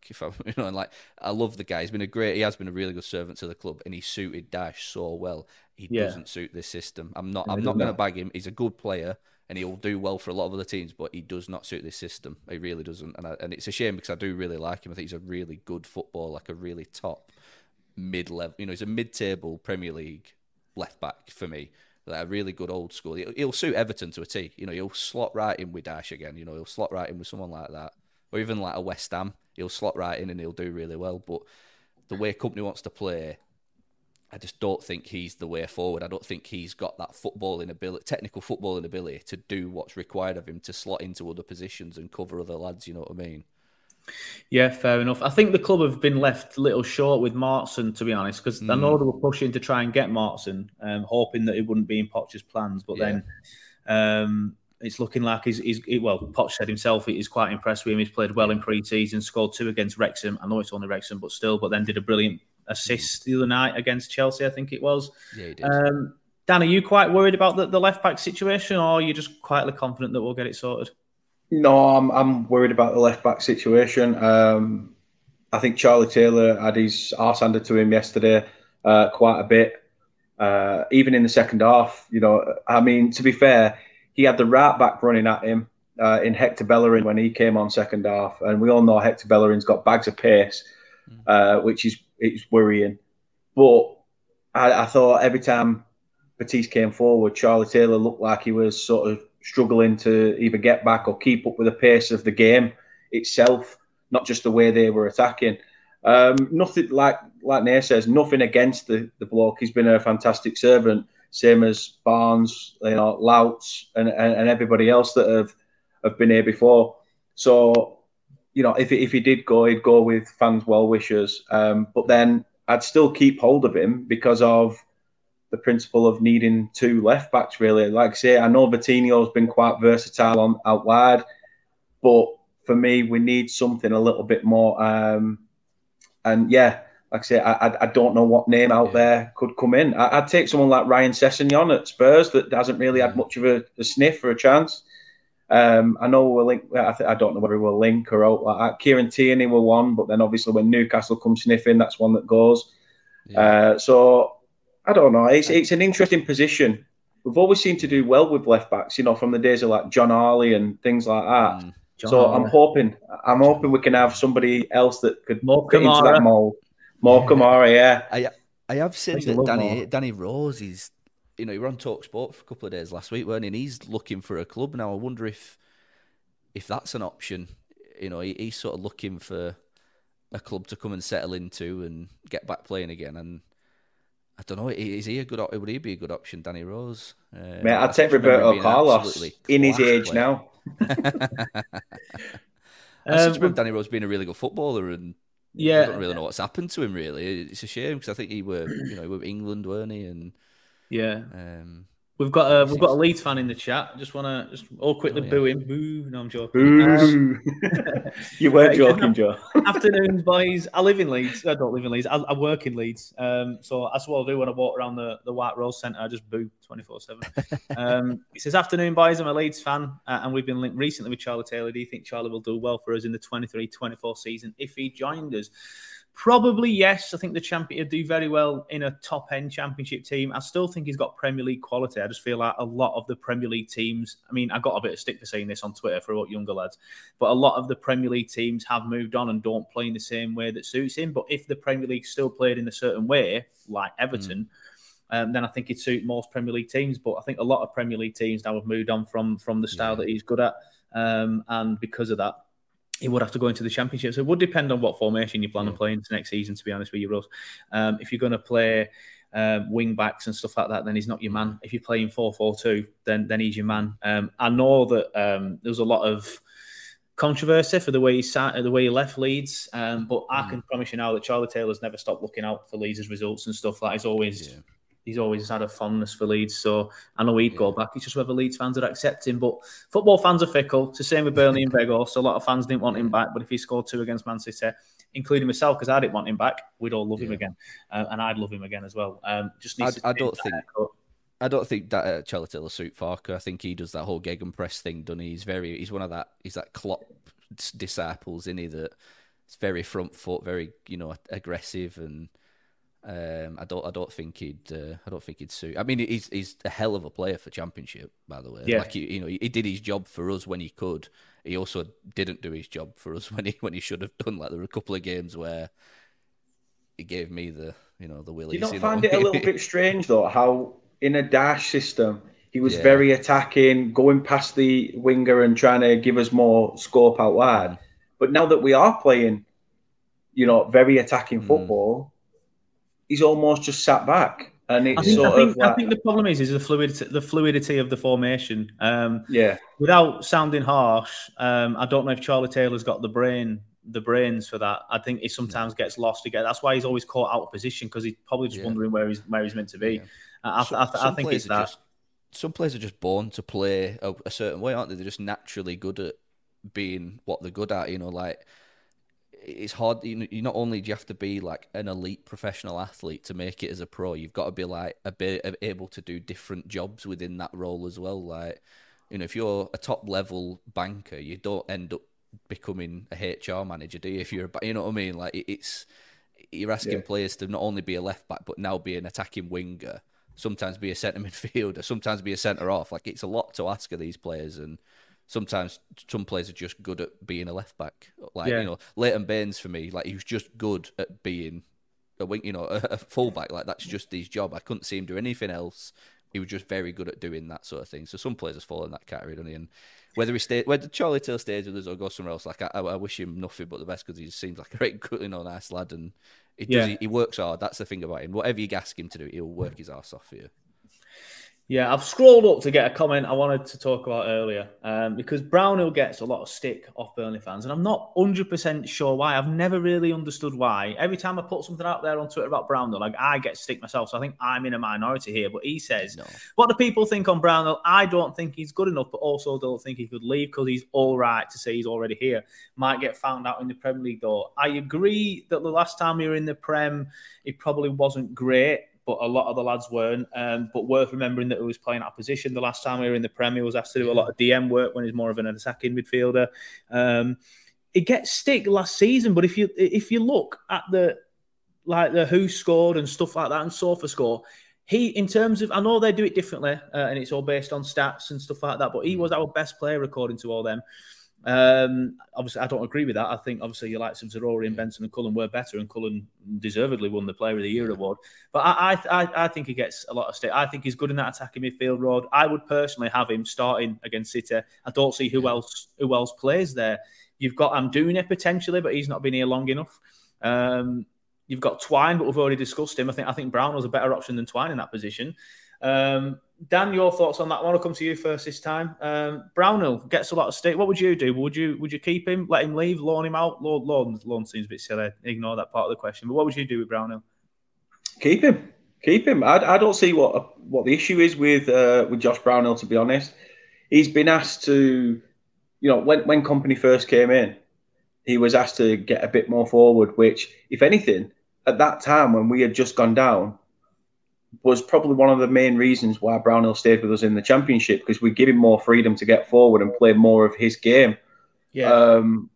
I love the guy. He has been a really good servant to the club, and he suited Dash so well. He doesn't suit this system. I'm not going to bag him. He's a good player, and he'll do well for a lot of other teams, but he does not suit this system. He really doesn't. And it's a shame, because I do really like him. I think he's a really good footballer, like a really top mid-level. He's a mid-table Premier League left-back for me. Like a really good old school. He'll suit Everton to a T. He'll slot right in with Dash again. He'll slot right in with someone like that. Or even like a West Ham. He'll slot right in and he'll do really well. But the way Company wants to play, I just don't think he's the way forward. I don't think he's got that technical footballing ability to do what's required of him to slot into other positions and cover other lads, you know what I mean? Yeah, fair enough. I think the club have been left a little short with Martson, to be honest, because I know they were pushing to try and get Martson, hoping that it wouldn't be in Poch's plans, but then it's looking like Poch said himself he's quite impressed with him. He's played well in pre-season, scored 2 against Wrexham. I know it's only Wrexham, but still, but then did a brilliant assist the other night against Chelsea, I think it was. Yeah, he did. Dan, are you quite worried about the left-back situation, or are you just quietly confident that we'll get it sorted? No, I'm worried about the left-back situation. I think Charlie Taylor had his arse handed to him yesterday quite a bit, even in the second half. I mean, to be fair, he had the right-back running at him in Hector Bellerin when he came on second half, and we all know Hector Bellerin's got bags of pace, which is it's worrying. But I thought every time Batiste came forward, Charlie Taylor looked like he was sort of struggling to either get back or keep up with the pace of the game itself, not just the way they were attacking. Nothing like Nair says, nothing against the bloke. He's been a fantastic servant, same as Barnes, Louts and everybody else that have been here before. So if he did go, he'd go with fans' well-wishers. But then I'd still keep hold of him because of the principle of needing 2 left-backs, really. Like I say, I know Vitinho's been quite versatile out wide, but for me, we need something a little bit more. Like I say, I don't know what name out there could come in. I'd take someone like Ryan Sessegnon at Spurs that hasn't really had much of a sniff or a chance. I know we'll link. I don't know whether we'll link or out like that. Kieran Tierney were one, but then obviously when Newcastle come sniffing, that's one that goes. Yeah. So I don't know. It's an interesting position. We've always seemed to do well with left backs, you know, from the days of like John Harley and things like that. So I'm hoping we can have somebody else that could fit into that mold. More Kamara. I have seen that Danny Rose is, you know, he were on Talk Sport for a couple of days last week, weren't he? And he's looking for a club now. I wonder if that's an option. You know, he's sort of looking for a club to come and settle into and get back playing again. And I don't know, would he be a good option, Danny Rose? Mate, I'd take Roberto Carlos in his age now. I seem to remember Danny Rose being a really good footballer, and I don't really know what's happened to him, really. It's a shame, because I think he were England, weren't he? And we've got a Leeds fan in the chat. Just want to quickly boo him. Boo! No, I'm joking. Boo. You were joking, Joe. Afternoons, boys. I live in Leeds. I don't live in Leeds. I work in Leeds. So that's what I'll do when I walk around the White Rose Centre. I just boo 24/7. It says, "Afternoon, boys. I'm a Leeds fan, and we've been linked recently with Charlie Taylor. Do you think Charlie will do well for us in the 23-24 season if he joined us?" Probably yes. I think the champion would do very well in a top-end championship team. I still think he's got Premier League quality. I just feel like a lot of the Premier League teams... I mean, I got a bit of stick for saying this on Twitter for younger lads, but a lot of the Premier League teams have moved on and don't play in the same way that suits him. But if the Premier League still played in a certain way, like Everton... then I think he'd suit most Premier League teams. But I think a lot of Premier League teams now have moved on from the style that he's good at. And because of that, he would have to go into the championship. So it would depend on what formation you plan on playing into next season, to be honest with you, Russ. If you're going to play wing backs and stuff like that, then he's not your man. If you're playing 4-4-2, then he's your man. I know that there was a lot of controversy for the way he left Leeds, but I can promise you now that Charlie Taylor's never stopped looking out for Leeds' results and stuff like that. He's always had a fondness for Leeds, so I know he'd go back. It's just whether Leeds fans would accept him. But football fans are fickle. It's the same with Burnley and Vegas. So a lot of fans didn't want him back, but if he scored 2 against Man City, including myself, because I didn't want him back, we'd all love him again, and I'd love him again as well. I don't think that Charlie Taylor suit Farker. I think he does that whole gegenpress thing, doesn't he? He's one of that. He's that Klopp disciples, isn't he? That it's very front foot, very aggressive and. I don't think he'd suit. I mean, he's a hell of a player for Championship, by the way. Yeah. Like he did his job for us when he could. He also didn't do his job for us when he should have done. Like there were a couple of games where he gave me the willies. You don't find it a little bit strange though how in a dash system he was very attacking, going past the winger and trying to give us more scope out wide. But now that we are playing, very attacking football. He's almost just sat back, and I think the problem is the fluidity of the formation. Without sounding harsh, I don't know if Charlie Taylor's got the brains for that. I think he sometimes gets lost again. That's why he's always caught out of position, because he's probably just wondering where he's meant to be. I think it's that. Some players are just born to play a certain way, aren't they? They're just naturally good at being what they're good at. It's hard. You not only do you have to be like an elite professional athlete to make it as a pro, you've got to be like a bit able to do different jobs within that role as well. Like, if you're a top level banker, you don't end up becoming a HR manager, do you? If you're, you know what I mean? Like you're asking players to not only be a left back, but now be an attacking winger, sometimes be a centre midfielder, sometimes be a centre off. Like it's a lot to ask of these players. And sometimes some players are just good at being a left back. Like, Leighton Baines for me, like he was just good at being a wing, a full back. Like that's just his job. I couldn't see him do anything else. He was just very good at doing that sort of thing. So some players have fallen in that category, don't he? And whether Charlie Taylor stays with us or goes somewhere else, like I wish him nothing but the best, because he seems like a great, nice lad, and he works hard. That's the thing about him. Whatever you ask him to do, he'll work his arse off for you. Yeah, I've scrolled up to get a comment I wanted to talk about earlier, because Brownhill gets a lot of stick off Burnley fans, and I'm not 100% sure why. I've never really understood why. Every time I put something out there on Twitter about Brownhill, like I get stick myself, so I think I'm in a minority here. But he says, What do people think on Brownhill? I don't think he's good enough, but also don't think he could leave because he's all right to say he's already here. Might get found out in the Premier League, though. I agree that the last time we were in the Prem, it probably wasn't great. but a lot of the lads weren't. But worth remembering that he was playing out of position the last time we were in the Premier. He was asked to do a lot of DM work when he's more of an attacking midfielder. It gets stick last season, but if you look at the who scored and stuff like that and SofaScore, he, in terms of, I know they do it differently and it's all based on stats and stuff like that, but he was our best player according to all them. Obviously, I don't agree with that. I think, obviously, your likes of Zorori and Benson and Cullen were better, and Cullen deservedly won the Player of the Year award. But I think he gets a lot of stick. I think he's good in that attacking midfield role. I would personally have him starting against City. I don't see who else plays there. You've got Amdouni potentially, but he's not been here long enough. You've got Twine, but we've already discussed him. I think Brownhill's a better option than Twine in that position. Dan, your thoughts on that one? I'll come to you first this time. Brownhill gets a lot of stick. What would you do? Would you keep him, let him leave, loan him out? Loan seems a bit silly. Ignore that part of the question. But what would you do with Brownhill? Keep him. I don't see what the issue is with Josh Brownhill. To be honest, he's been asked to, you know, when Kompany first came in, he was asked to get a bit more forward. Which, if anything, at that time when we had just gone down, was probably one of the main reasons why Brownhill stayed with us in the Championship, because we give him more freedom to get forward and play more of his game. Yeah. And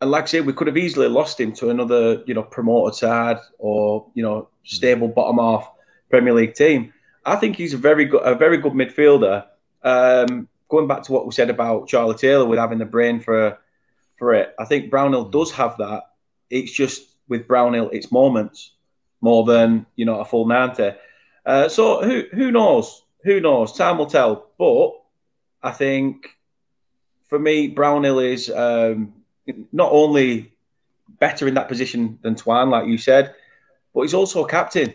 like I say, we could have easily lost him to another, you know, promoted side or, you know, stable bottom half Premier League team. I think he's a very good midfielder. Going back to what we said about Charlie Taylor with having the brain for it, I think Brownhill does have that. It's just with Brownhill, it's moments more than, you know, a full 90. So who knows? Who knows? Time will tell. But I think for me, Brownhill is not only better in that position than Twan, like you said, but he's also a captain.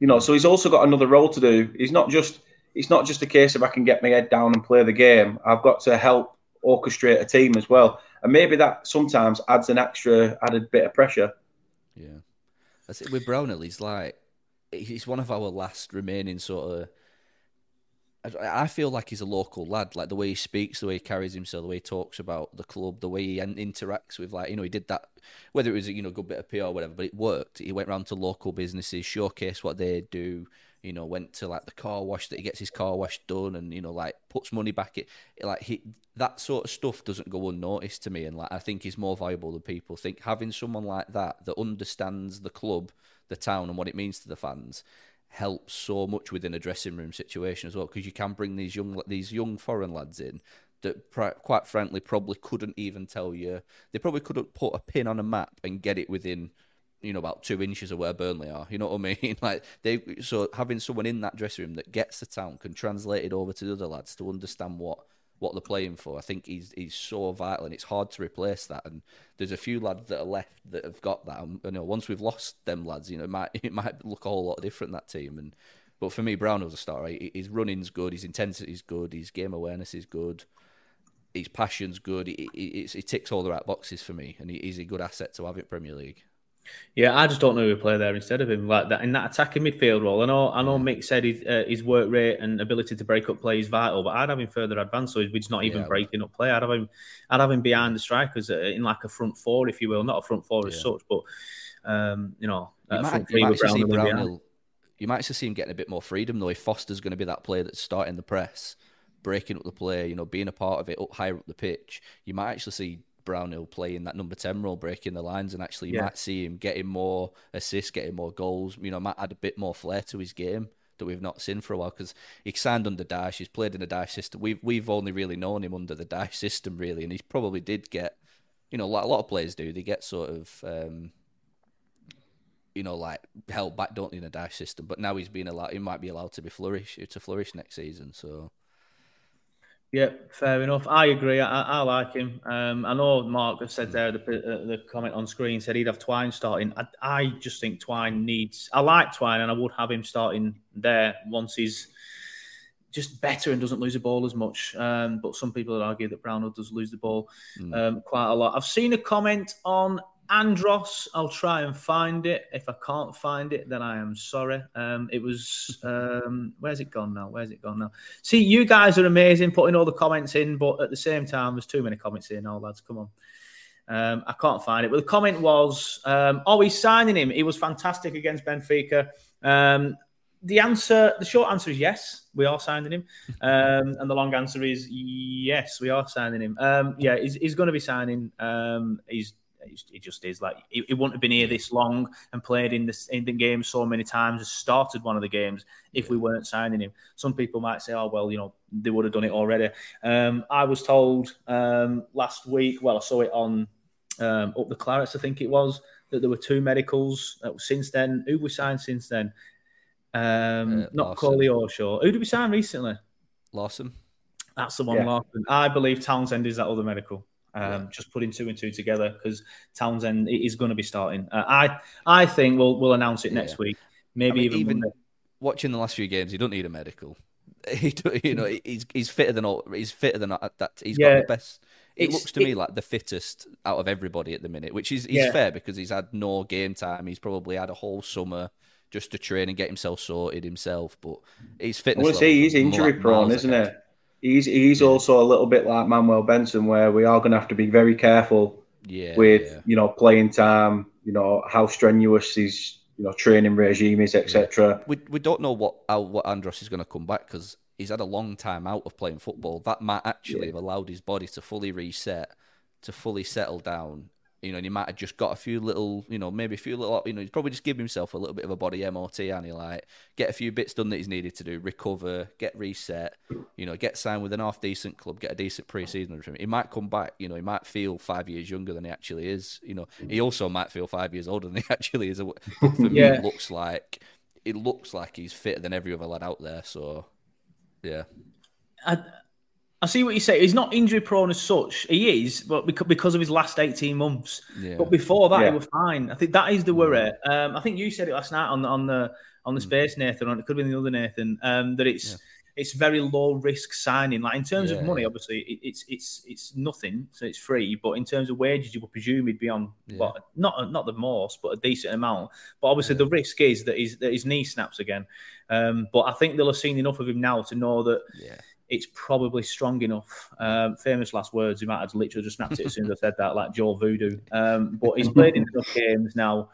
You know, so he's also got another role to do. It's not just a case of I can get my head down and play the game. I've got to help orchestrate a team as well, and maybe that sometimes adds an extra added bit of pressure. Yeah, that's it with Brownhill. He's like, he's one of our last remaining sort of... I feel like he's a local lad. Like the way he speaks, the way he carries himself, the way he talks about the club, the way he interacts with, like, you know, he did that, whether it was, you know, a good bit of PR or whatever, but it worked. He went round to local businesses, showcased what they do, you know, went to like the car wash that he gets his car wash done and, you know, like puts money back in. Like that sort of stuff doesn't go unnoticed to me. And like, I think he's more valuable than people think. Having someone like that understands the club, the town and what it means to the fans helps so much within a dressing room situation as well, because you can bring these young foreign lads in that quite frankly probably couldn't even tell you. They probably couldn't put a pin on a map and get it within, you know, about 2 inches of where Burnley are. You know what I mean? Like so having someone in that dressing room that gets the town, can translate it over to the other lads to understand what they're playing for. I think he's so vital, and it's hard to replace that. And there's a few lads that are left that have got that. And, you know, once we've lost them lads, you know, it might look a whole lot different, that team. And but for me, Brownhill's a starter. His running's good, his intensity's good, his game awareness is good, his passion's good. He ticks all the right boxes for me, and he's a good asset to have in Premier League. Yeah, I just don't know who would play there instead of him, like that in that attacking midfield role. I know. Mick said his work rate and ability to break up play is vital, but I'd have him further advanced, so he's not even breaking up play. I'd have him behind the strikers in like a front four, if you will, not a front four as such, but you know, you might see him getting a bit more freedom though. If Foster's going to be that player that's starting the press, breaking up the play, you know, being a part of it up higher up the pitch, you might actually see Brownhill playing that number 10 role, breaking the lines, and actually you might see him getting more assists, getting more goals. You know, might add a bit more flair to his game that we've not seen for a while, because he signed under Daesh, he's played in the Daesh system. We've only really known him under the Daesh system, really, and he probably did get, you know, like a lot of players do, they get sort of, you know, like held back, don't they, in the Daesh system. But now he's being allowed, he might be allowed to flourish next season, so... Yeah, fair enough. I agree. I like him. I know Mark said there, the comment on screen said he'd have Twine starting. I just think Twine needs... I like Twine, and I would have him starting there once he's just better and doesn't lose the ball as much. But some people would argue that Brownhill does lose the ball quite a lot. I've seen a comment on Andros. I'll try and find it. If I can't find it, then I am sorry. It was... Where's it gone now? See, you guys are amazing putting all the comments in, but at the same time, there's too many comments here now, lads. Come on. I can't find it. But the comment was, he's signing him. He was fantastic against Benfica. The short answer is yes, we are signing him. And the long answer is yes, we are signing him. Yeah, he's going to be signing. It just is like he wouldn't have been here this long and played in the game so many times and started one of the games if we weren't signing him. Some people might say, "Oh well, you know, they would have done it already." I was told last week. Well, I saw it on Up the Clarets, I think it was, that there were two medicals since then. Who we signed since then? Not Coley or Shaw. Who did we sign recently? Lawson. That's the one, yeah. Lawson. I believe Townsend is that other medical. Just putting two and two together, because Townsend is going to be starting. I think we'll announce it next week. Maybe even watching the last few games, he don't need a medical. He's fitter than all. He's fitter than that. He's got the best. It looks to me like the fittest out of everybody at the minute, which is fair because he's had no game time. He's probably had a whole summer just to train and get himself sorted himself. But his fitness. Well, see, he's injury prone, isn't he? He's also a little bit like Manuel Benson, where we are going to have to be very careful with playing time, how strenuous his training regime is, etc. Yeah. We don't know what Andros is going to come back, because he's had a long time out of playing football. That might actually have allowed his body to fully reset, to fully settle down. And he might have just got a few little, maybe a few little, he's probably just giving himself a little bit of a body MOT, and he get a few bits done that he's needed to do, recover, get reset, get signed with an half-decent club, get a decent pre-season. He might come back, he might feel 5 years younger than he actually is. He also might feel 5 years older than he actually is. For me, it looks like he's fitter than every other lad out there. So, yeah. I see what you say. He's not injury prone as such. He is, but because of his last 18 months. Yeah. But before that, he was fine. I think that is the worry. I think you said it last night on the space, Nathan, or it could have been the other Nathan. That it's very low risk signing. Like in terms of money, obviously it's nothing, so it's free. But in terms of wages, you would presume he'd be on not the most, but a decent amount. But obviously the risk is that his knee snaps again. But I think they'll have seen enough of him now to know that. Yeah. It's probably strong enough. Famous last words. He might have literally just snapped it as soon as I said that, like Joe Voodoo. But he's played in enough games now.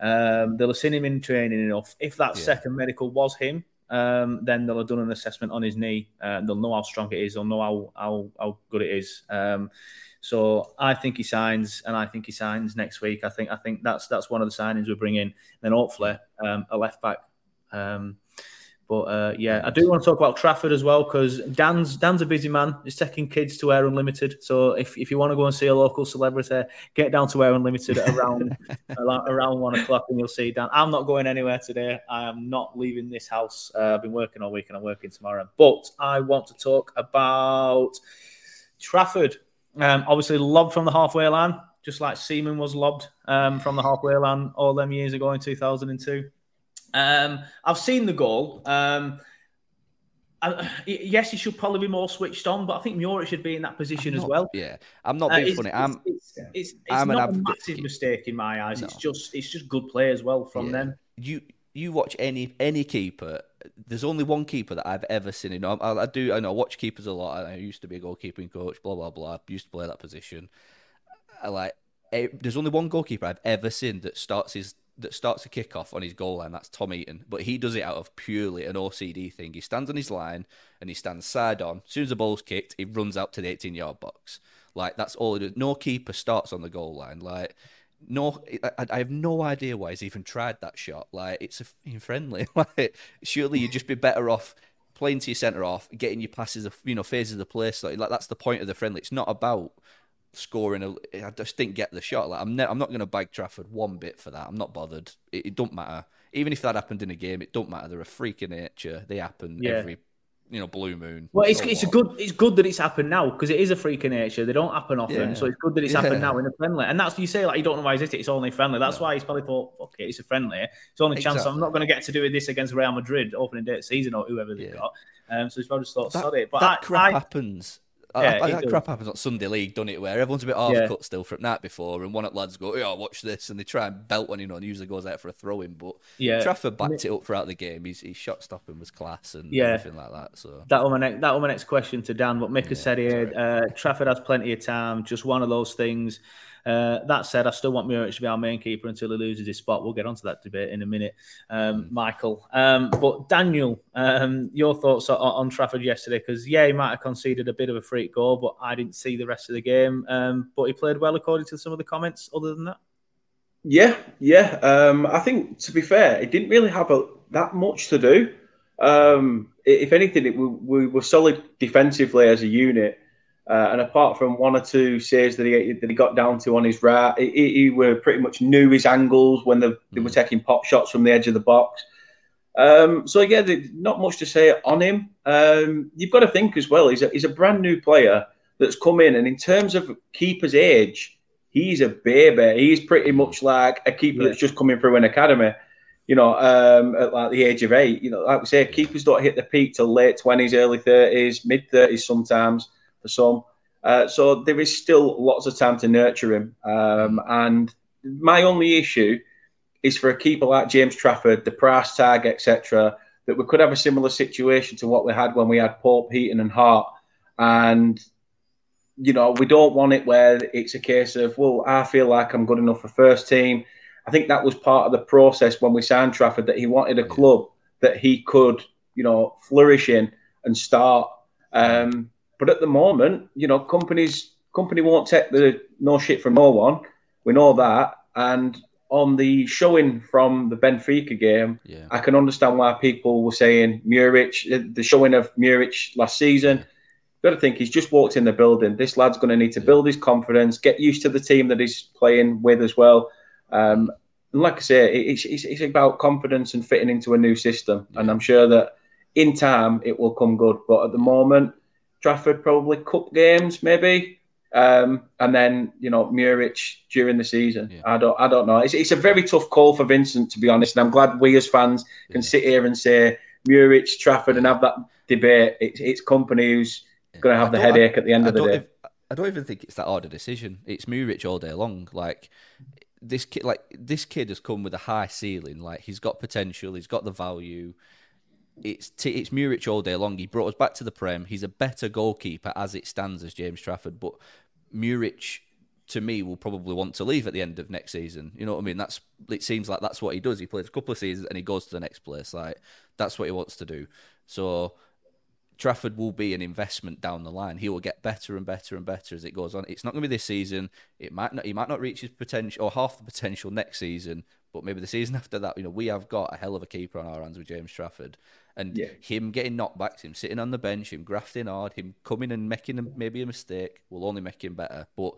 They'll have seen him in training enough. If that second medical was him, then they'll have done an assessment on his knee. They'll know how strong it is. They'll know how good it is. So I think he signs, and I think he signs next week. I think that's one of the signings we bring in. Then hopefully a left back. But I do want to talk about Trafford as well, because Dan's a busy man. He's taking kids to Air Unlimited. So if you want to go and see a local celebrity, get down to Air Unlimited at around 1 o'clock, and you'll see Dan. I'm not going anywhere today. I am not leaving this house. I've been working all week and I'm working tomorrow. But I want to talk about Trafford. Obviously lobbed from the halfway line, just like Seaman was lobbed from the halfway line all them years ago in 2002. I've seen the goal. Yes, he should probably be more switched on, but I think Muric should be in that position as well. Yeah, I'm not being funny. It's not a massive mistake in my eyes. No. It's just good play as well from them. You watch any keeper. There's only one keeper that I've ever seen. I watch keepers a lot. I used to be a goalkeeping coach. Blah blah blah. I used to play that position. There's only one goalkeeper I've ever seen that starts a kickoff on his goal line. That's Tom Eaton, but he does it out of purely an OCD thing. He stands on his line and he stands side on. As soon as the ball's kicked, he runs out to the 18-yard box. That's all he does. No keeper starts on the goal line. I have no idea why he's even tried that shot. It's a fucking friendly. Surely you'd just be better off playing to your centre off, getting your passes, phases of the play. So that's the point of the friendly. It's not about scoring. I just didn't get the shot. I'm not going to bag Trafford one bit for that. I'm not bothered. It don't matter. Even if that happened in a game, it don't matter. They're a freak in nature. They happen every blue moon. Well, it's good that it's happened now, because it is a freak in nature. They don't happen often, so it's good that it's happened now in a friendly. And that's, you say you don't know why it's only friendly. That's why he's probably thought, okay, it's a friendly. It's only chance. I'm not going to get to do with this against Real Madrid opening day of season or whoever they've got. So he's probably just thought, sod it. But that crap happens. That crap happens on Sunday League, doesn't it? Where everyone's a bit half-cut still from night before, and one at lads go, "Oh, watch this," and they try and belt one, and usually goes out for a throw-in. But Trafford backed it up throughout the game. His shot stopping was class and everything like that. So that was my next question to Dan. What Mick has said here, Trafford has plenty of time. Just one of those things. That said, I still want Muric to be our main keeper until he loses his spot. We'll get onto that debate in a minute, Michael. But Daniel, your thoughts on Trafford yesterday? Because, yeah, he might have conceded a bit of a freak goal, but I didn't see the rest of the game. But he played well, according to some of the comments other than that. Yeah. I think, to be fair, it didn't really have that much to do. If anything, we were solid defensively as a unit. And apart from one or two saves that he got down to on his right, he were pretty much knew his angles when they were taking pop shots from the edge of the box. So, yeah, not much to say on him. You've got to think as well, he's a brand new player that's come in. And in terms of keeper's age, he's a baby. He's pretty much like a keeper that's just coming through an academy. You know, at like the age of 8, you know, like we say, keepers don't hit the peak till late 20s, early 30s, mid 30s sometimes for some. So there is still lots of time to nurture him. And my only issue is for a keeper like James Trafford, the price tag, etc., that we could have a similar situation to what we had when we had Pope, Heaton and Hart. And, you know, we don't want it where it's a case of, well, I feel like I'm good enough for first team. I think that was part of the process when we signed Trafford, that he wanted a club that he could, you know, flourish in and start. But at the moment, you know, company won't take the no shit from no one. We know that. And on the showing from the Benfica game, I can understand why people were saying Muric, the showing of Muric last season. You've got to think he's just walked in the building. This lad's going to need to build his confidence, get used to the team that he's playing with as well. And like I say, it's about confidence and fitting into a new system. Yeah. And I'm sure that in time it will come good. But at the moment, Trafford probably cup games maybe, and then, you know, Muric during the season. Yeah. I don't know. It's a very tough call for Vincent, to be honest. And I'm glad we as fans can sit here and say Muric, Trafford, and have that debate. It's company who's going to have the headache at the end of the day. I don't even think it's that hard a decision. It's Muric all day long. This kid has come with a high ceiling. Like, he's got potential. He's got the value. It's Muric all day long. He brought us back to the Prem. He's a better goalkeeper as it stands as James Trafford. But Muric, to me, will probably want to leave at the end of next season. You know what I mean? It seems like that's what he does. He plays a couple of seasons and he goes to the next place. Like, that's what he wants to do. So Trafford will be an investment down the line. He will get better and better and better as it goes on. It's not going to be this season. He might not reach his potential or half the potential next season, but maybe the season after that. You know, we have got a hell of a keeper on our hands with James Trafford, and him getting knockbacks, him sitting on the bench, him grafting hard, him coming and making maybe a mistake will only make him better. But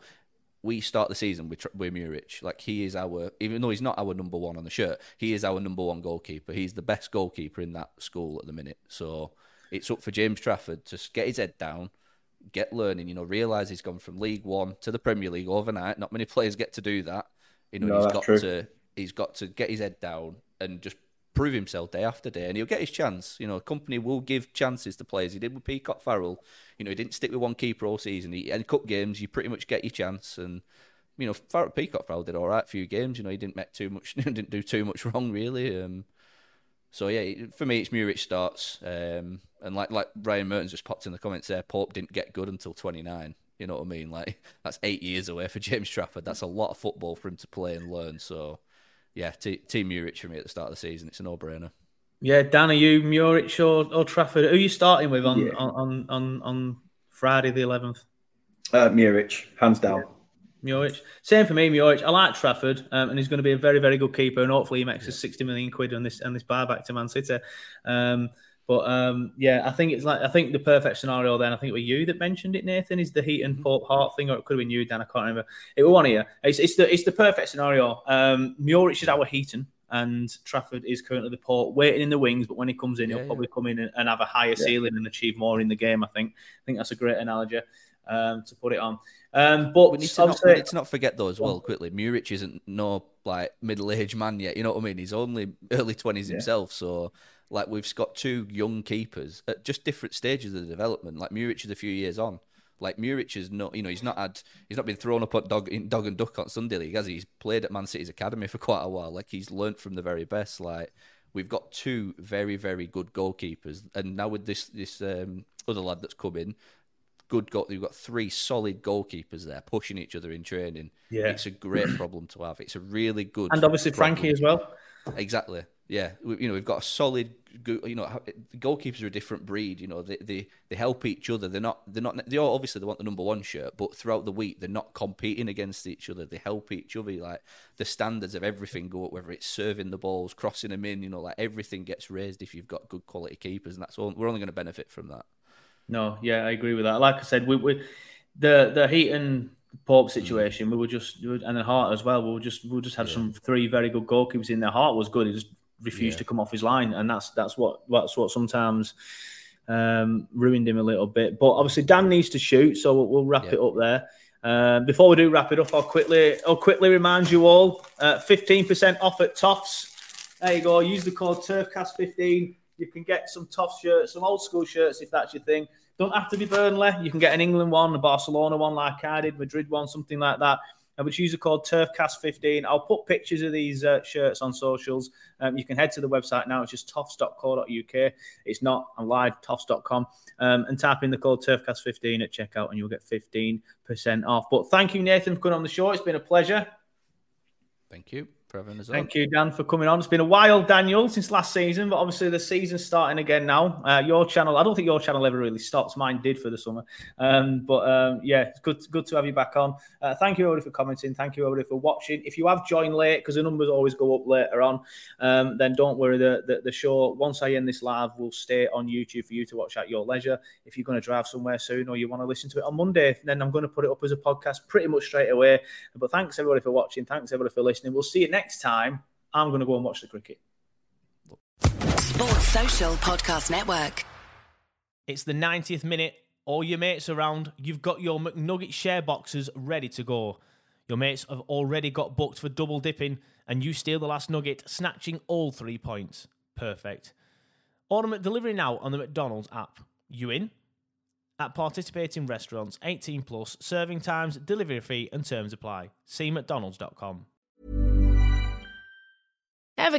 we start the season with Muric. Like, he is even though he's not our number one on the shirt, he is our number one goalkeeper. He's the best goalkeeper in that school at the minute. So it's up for James Trafford to get his head down, get learning, you know, realise he's gone from League One to the Premier League overnight. Not many players get to do that. You know, he's got to get his head down and just prove himself day after day, and he'll get his chance. You know, a company will give chances to players. He did with Peacock Farrell. You know, he didn't stick with one keeper all season. In cup games, you pretty much get your chance, and, you know, Peacock Farrell did all right a few games. You know, he didn't do too much wrong, really. So, yeah, for me, it's Muric starts. And like Ryan Mertens just popped in the comments there, Pope didn't get good until 29. You know what I mean? Like, that's 8 years away for James Trafford. That's a lot of football for him to play and learn. So, yeah, Team Muric for me at the start of the season. It's a no-brainer. Yeah, Dan, are you Muric or Trafford? Who are you starting with on Friday the 11th? Muric, hands down. Yeah. Muric. Same for me, Muric. I like Trafford, and he's going to be a very, very good keeper, and hopefully he makes us 60 million quid on this buyback to Man City. But I think I think the perfect scenario then, I think it was you that mentioned it, Nathan, is the Heat and Pope Hart thing, or it could have been you, Dan, I can't remember. It was one of you. It's the perfect scenario. Muric is our Heaton, and Trafford is currently the Pope, waiting in the wings, but when he comes in, he'll probably come in and have a higher ceiling and achieve more in the game, I think. I think that's a great analogy to put it on. But we need to not forget though as well quickly, Muric isn't middle-aged man yet, you know what I mean? He's only early 20s himself, so like we've got two young keepers at just different stages of the development. Like Muric is a few years on. Like Muric is not, you know, he's not been thrown up at dog and duck on Sunday League, has he? He's played at Man City's academy for quite a while. Like he's learnt from the very best. Like we've got two very, very good goalkeepers, and now with this other lad that's come in, good goal. You've got three solid goalkeepers there pushing each other in training. Yeah, it's a great problem to have. It's a really good, and obviously problem. Frankie as well. Exactly. Yeah, you know, we've got a solid. You know, goalkeepers are a different breed. You know, they help each other. They're not. They all obviously they want the number one shirt, but throughout the week they're not competing against each other. They help each other. Like the standards of everything go up. Whether it's serving the balls, crossing them in. You know, like everything gets raised if you've got good quality keepers, and that's all. We're only going to benefit from that. No, yeah, I agree with that. Like I said, we the Heat and Pope situation. We were just and the Hart as well. We just had some three very good goalkeepers in there. Hart was good. He just refused to come off his line, and that's what sometimes ruined him a little bit. But obviously Dan needs to shoot, so we'll wrap it up there. Before we do wrap it up, I'll quickly remind you all, 15% off at TOFFS. There you go. Use the code TurfCast15. You can get some TOFFS shirts, some old school shirts if that's your thing. Don't have to be Burnley. You can get an England one, a Barcelona one like I did, Madrid one, something like that. Which user code TurfCast15. I'll put pictures of these shirts on socials. You can head to the website now. It's just toffs.co.uk. It's not. I'm live, toffs.com. And type in the code TurfCast15 at checkout and you'll get 15% off. But thank you, Nathan, for coming on the show. It's been a pleasure. Thank you for having us on. Thank you, Dan, for coming on. It's been a while, Daniel, since last season, but obviously the season's starting again now. Your channel, I don't think your channel ever really stops. Mine did for the summer. But it's good to have you back on. Thank you, everybody, for commenting. Thank you, everybody, for watching. If you have joined late, because the numbers always go up later on, then don't worry. The show, once I end this live, will stay on YouTube for you to watch at your leisure. If you're going to drive somewhere soon or you want to listen to it on Monday, then I'm going to put it up as a podcast pretty much straight away. But thanks, everybody, for watching. Thanks, everybody, for listening. We'll see you next time. I'm going to go and watch the cricket. Sports Social Podcast Network. It's the 90th minute. All your mates around. You've got your McNugget share boxes ready to go. Your mates have already got booked for double dipping and you steal the last nugget, snatching all 3 points. Perfect. Order McDelivery now on the McDonald's app. You in? At participating restaurants, 18 plus, serving times, delivery fee and terms apply. See mcdonalds.com. Ever